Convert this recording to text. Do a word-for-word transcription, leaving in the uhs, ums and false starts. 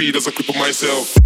speed as I cripple myself.